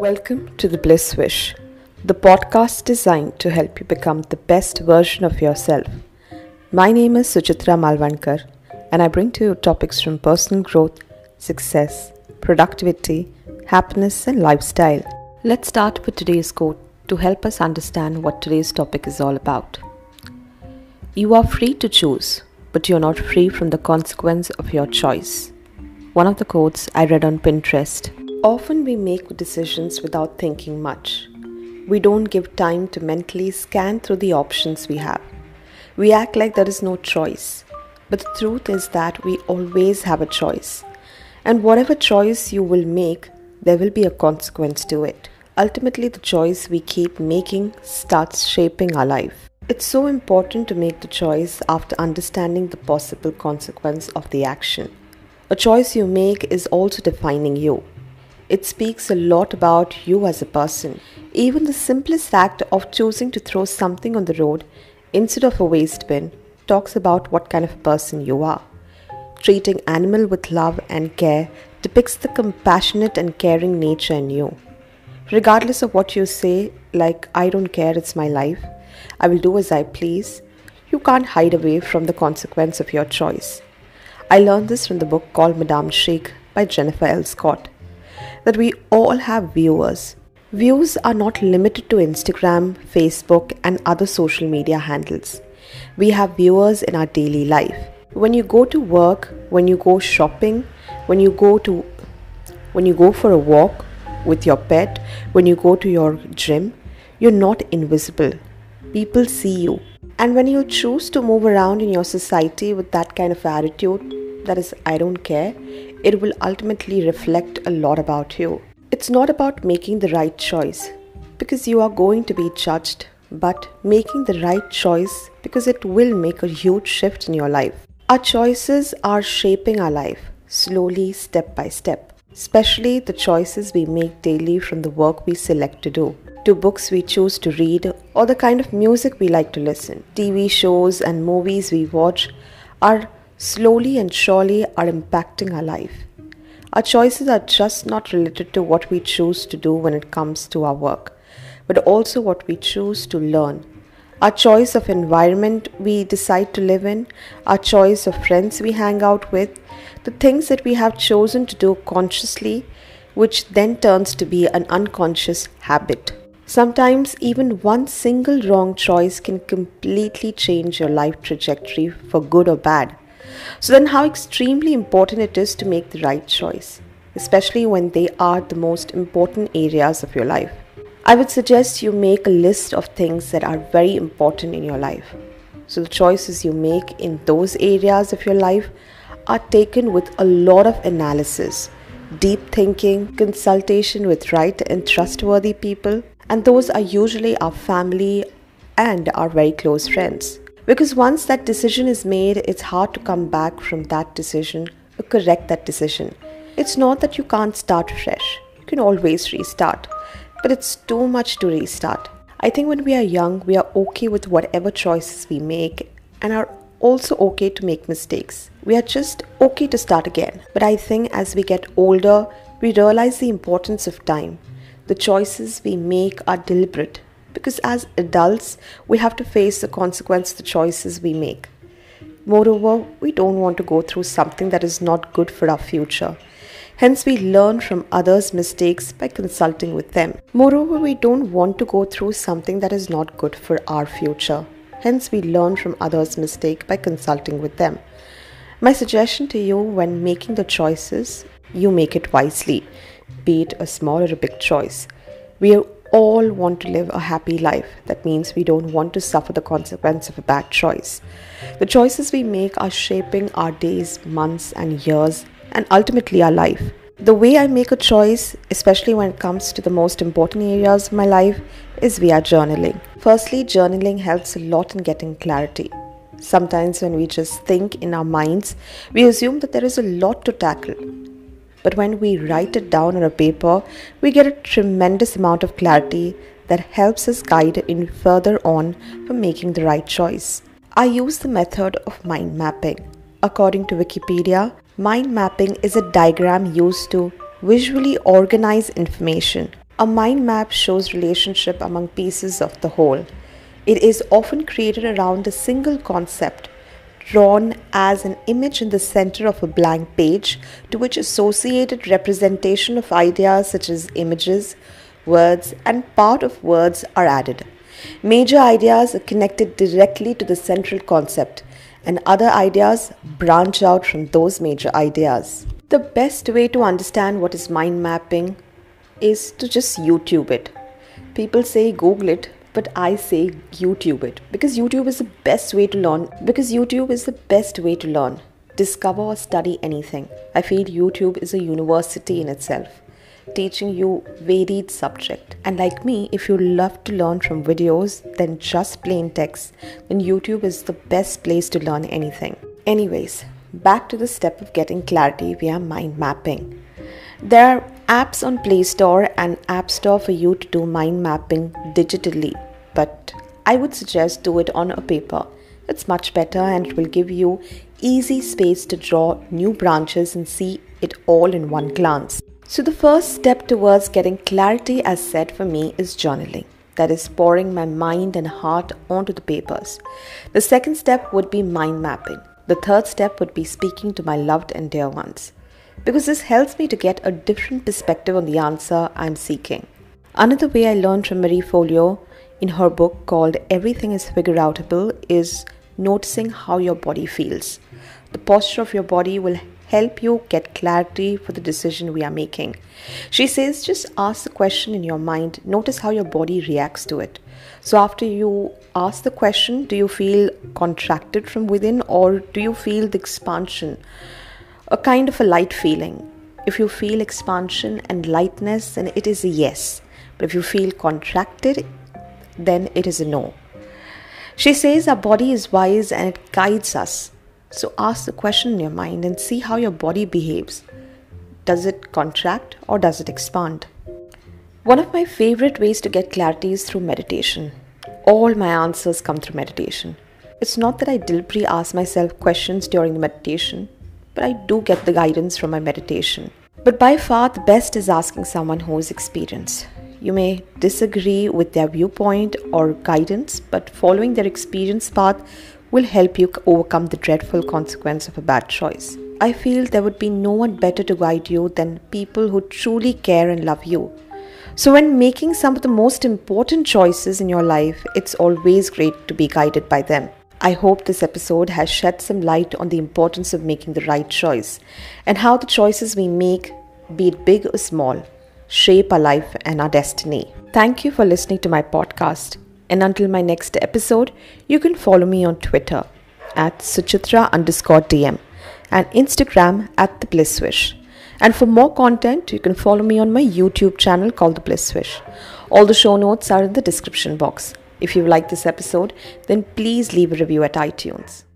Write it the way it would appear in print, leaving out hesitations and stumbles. Welcome to the Bliss Wish, the podcast designed to help you become the best version of yourself. My name is Suchitra Malvankar, and I bring to you topics from personal growth, success, productivity, happiness, and lifestyle. Let's start with today's quote to help us understand what today's topic is all about. You are free to choose, but you are not free from the consequence of your choice. One of the quotes I read on Pinterest. Often we make decisions without thinking much. We don't give time to mentally scan through the options we have. We act like there is no choice. But the truth is that we always have a choice. And whatever choice you will make, there will be a consequence to it. Ultimately, the choice we keep making starts shaping our life. It's so important to make the choice after understanding the possible consequence of the action. A choice you make is also defining you. It speaks a lot about you as a person. Even the simplest act of choosing to throw something on the road instead of a waste bin talks about what kind of person you are. Treating animal with love and care depicts the compassionate and caring nature in you. Regardless of what you say, like, I don't care, it's my life, I will do as I please, you can't hide away from the consequence of your choice. I learned this from the book called Madame Chic by Jennifer L. Scott. That we all have viewers. Views are not limited to Instagram, Facebook, and other social media handles. We have viewers in our daily life. When you go to work, when you go shopping, when you go for a walk with your pet, when you go to your gym, you're not invisible. People see you. And when you choose to move around in your society with that kind of attitude, that is, I don't care, it will ultimately reflect a lot about you. It's not about making the right choice because you are going to be judged, but making the right choice because it will make a huge shift in your life. Our choices are shaping our life slowly, step by step, especially the choices we make daily from the work we select to do, to books we choose to read, or the kind of music we like to listen. TV shows and movies we watch are slowly and surely are impacting our life. Our choices are just not related to what we choose to do when it comes to our work, but also what we choose to learn. Our choice of environment we decide to live in, our choice of friends we hang out with, the things that we have chosen to do consciously, which then turns to be an unconscious habit. Sometimes even one single wrong choice can completely change your life trajectory for good or bad. So then how extremely important it is to make the right choice, especially when they are the most important areas of your life. I would suggest you make a list of things that are very important in your life. So the choices you make in those areas of your life are taken with a lot of analysis, deep thinking, consultation with right and trustworthy people, and those are usually our family and our very close friends. Because once that decision is made, it's hard to come back from that decision or correct that decision. It's not that you can't start fresh. You can always restart. But it's too much to restart. I think when we are young, we are okay with whatever choices we make and are also okay to make mistakes. We are just okay to start again. But I think as we get older, we realize the importance of time. The choices we make are deliberate. Because as adults, we have to face the consequence of the choices we make. Moreover, we don't want to go through something that is not good for our future. Hence, we learn from others' mistakes by consulting with them. Moreover, we don't want to go through something that is not good for our future. Hence, we learn from others' mistakes by consulting with them. My suggestion to you when making the choices, you make it wisely, be it a small or a big choice. We are all want to live a happy life. That means we don't want to suffer the consequence of a bad choice. The choices we make are shaping our days, months, and years, and ultimately our life. The way I make a choice, especially when it comes to the most important areas of my life, is via journaling. Firstly, journaling helps a lot in getting clarity. Sometimes when we just think in our minds, we assume that there is a lot to tackle. But when we write it down on a paper, we get a tremendous amount of clarity that helps us guide in further on for making the right choice. I use the method of mind mapping. According to Wikipedia, mind mapping is a diagram used to visually organize information. A mind map shows relationship among pieces of the whole. It is often created around a single concept, drawn as an image in the center of a blank page, to which associated representation of ideas such as images, words, and part of words are added. Major ideas are connected directly to the central concept, and other ideas branch out from those major ideas. The best way to understand what is mind mapping is to just YouTube it. People say Google it, but I say YouTube it, because YouTube is the best way to learn. Discover or study anything. I feel YouTube is a university in itself, teaching you varied subject. And like me, if you love to learn from videos than just plain text, then YouTube is the best place to learn anything. Anyways, back to the step of getting clarity via mind mapping. There are apps on Play Store and App Store for you to do mind mapping digitally, but I would suggest do it on a paper. It's much better, and it will give you easy space to draw new branches and see it all in one glance. So the first step towards getting clarity, as said, for me is journaling. That is, pouring my mind and heart onto the papers. The second step would be mind mapping. The third step would be speaking to my loved and dear ones, because this helps me to get a different perspective on the answer I'm seeking. Another way I learned from Marie Forleo in her book called Everything is Figureoutable is noticing how your body feels. The posture of your body will help you get clarity for the decision we are making. She says just ask the question in your mind, notice how your body reacts to it. So after you ask the question, do you feel contracted from within, or do you feel the expansion? A kind of a light feeling. If you feel expansion and lightness, then it is a yes. But if you feel contracted, then it is a no. She says our body is wise and it guides us. So ask the question in your mind and see how your body behaves. Does it contract or does it expand? One of my favorite ways to get clarity is through meditation. All my answers come through meditation. It's not that I deliberately ask myself questions during the meditation, but I do get the guidance from my meditation. But by far the best is asking someone who is experienced. You may disagree with their viewpoint or guidance, but following their experience path will help you overcome the dreadful consequence of a bad choice. I feel there would be no one better to guide you than people who truly care and love you. So when making some of the most important choices in your life, it's always great to be guided by them. I hope this episode has shed some light on the importance of making the right choice and how the choices we make, be it big or small, shape our life and our destiny. Thank you for listening to my podcast. And until my next episode, you can follow me on Twitter at suchitra_dm and Instagram at the Bliss Wish. And for more content, you can follow me on my YouTube channel called the Bliss Wish. All the show notes are in the description box. If you like this episode, then please leave a review at iTunes.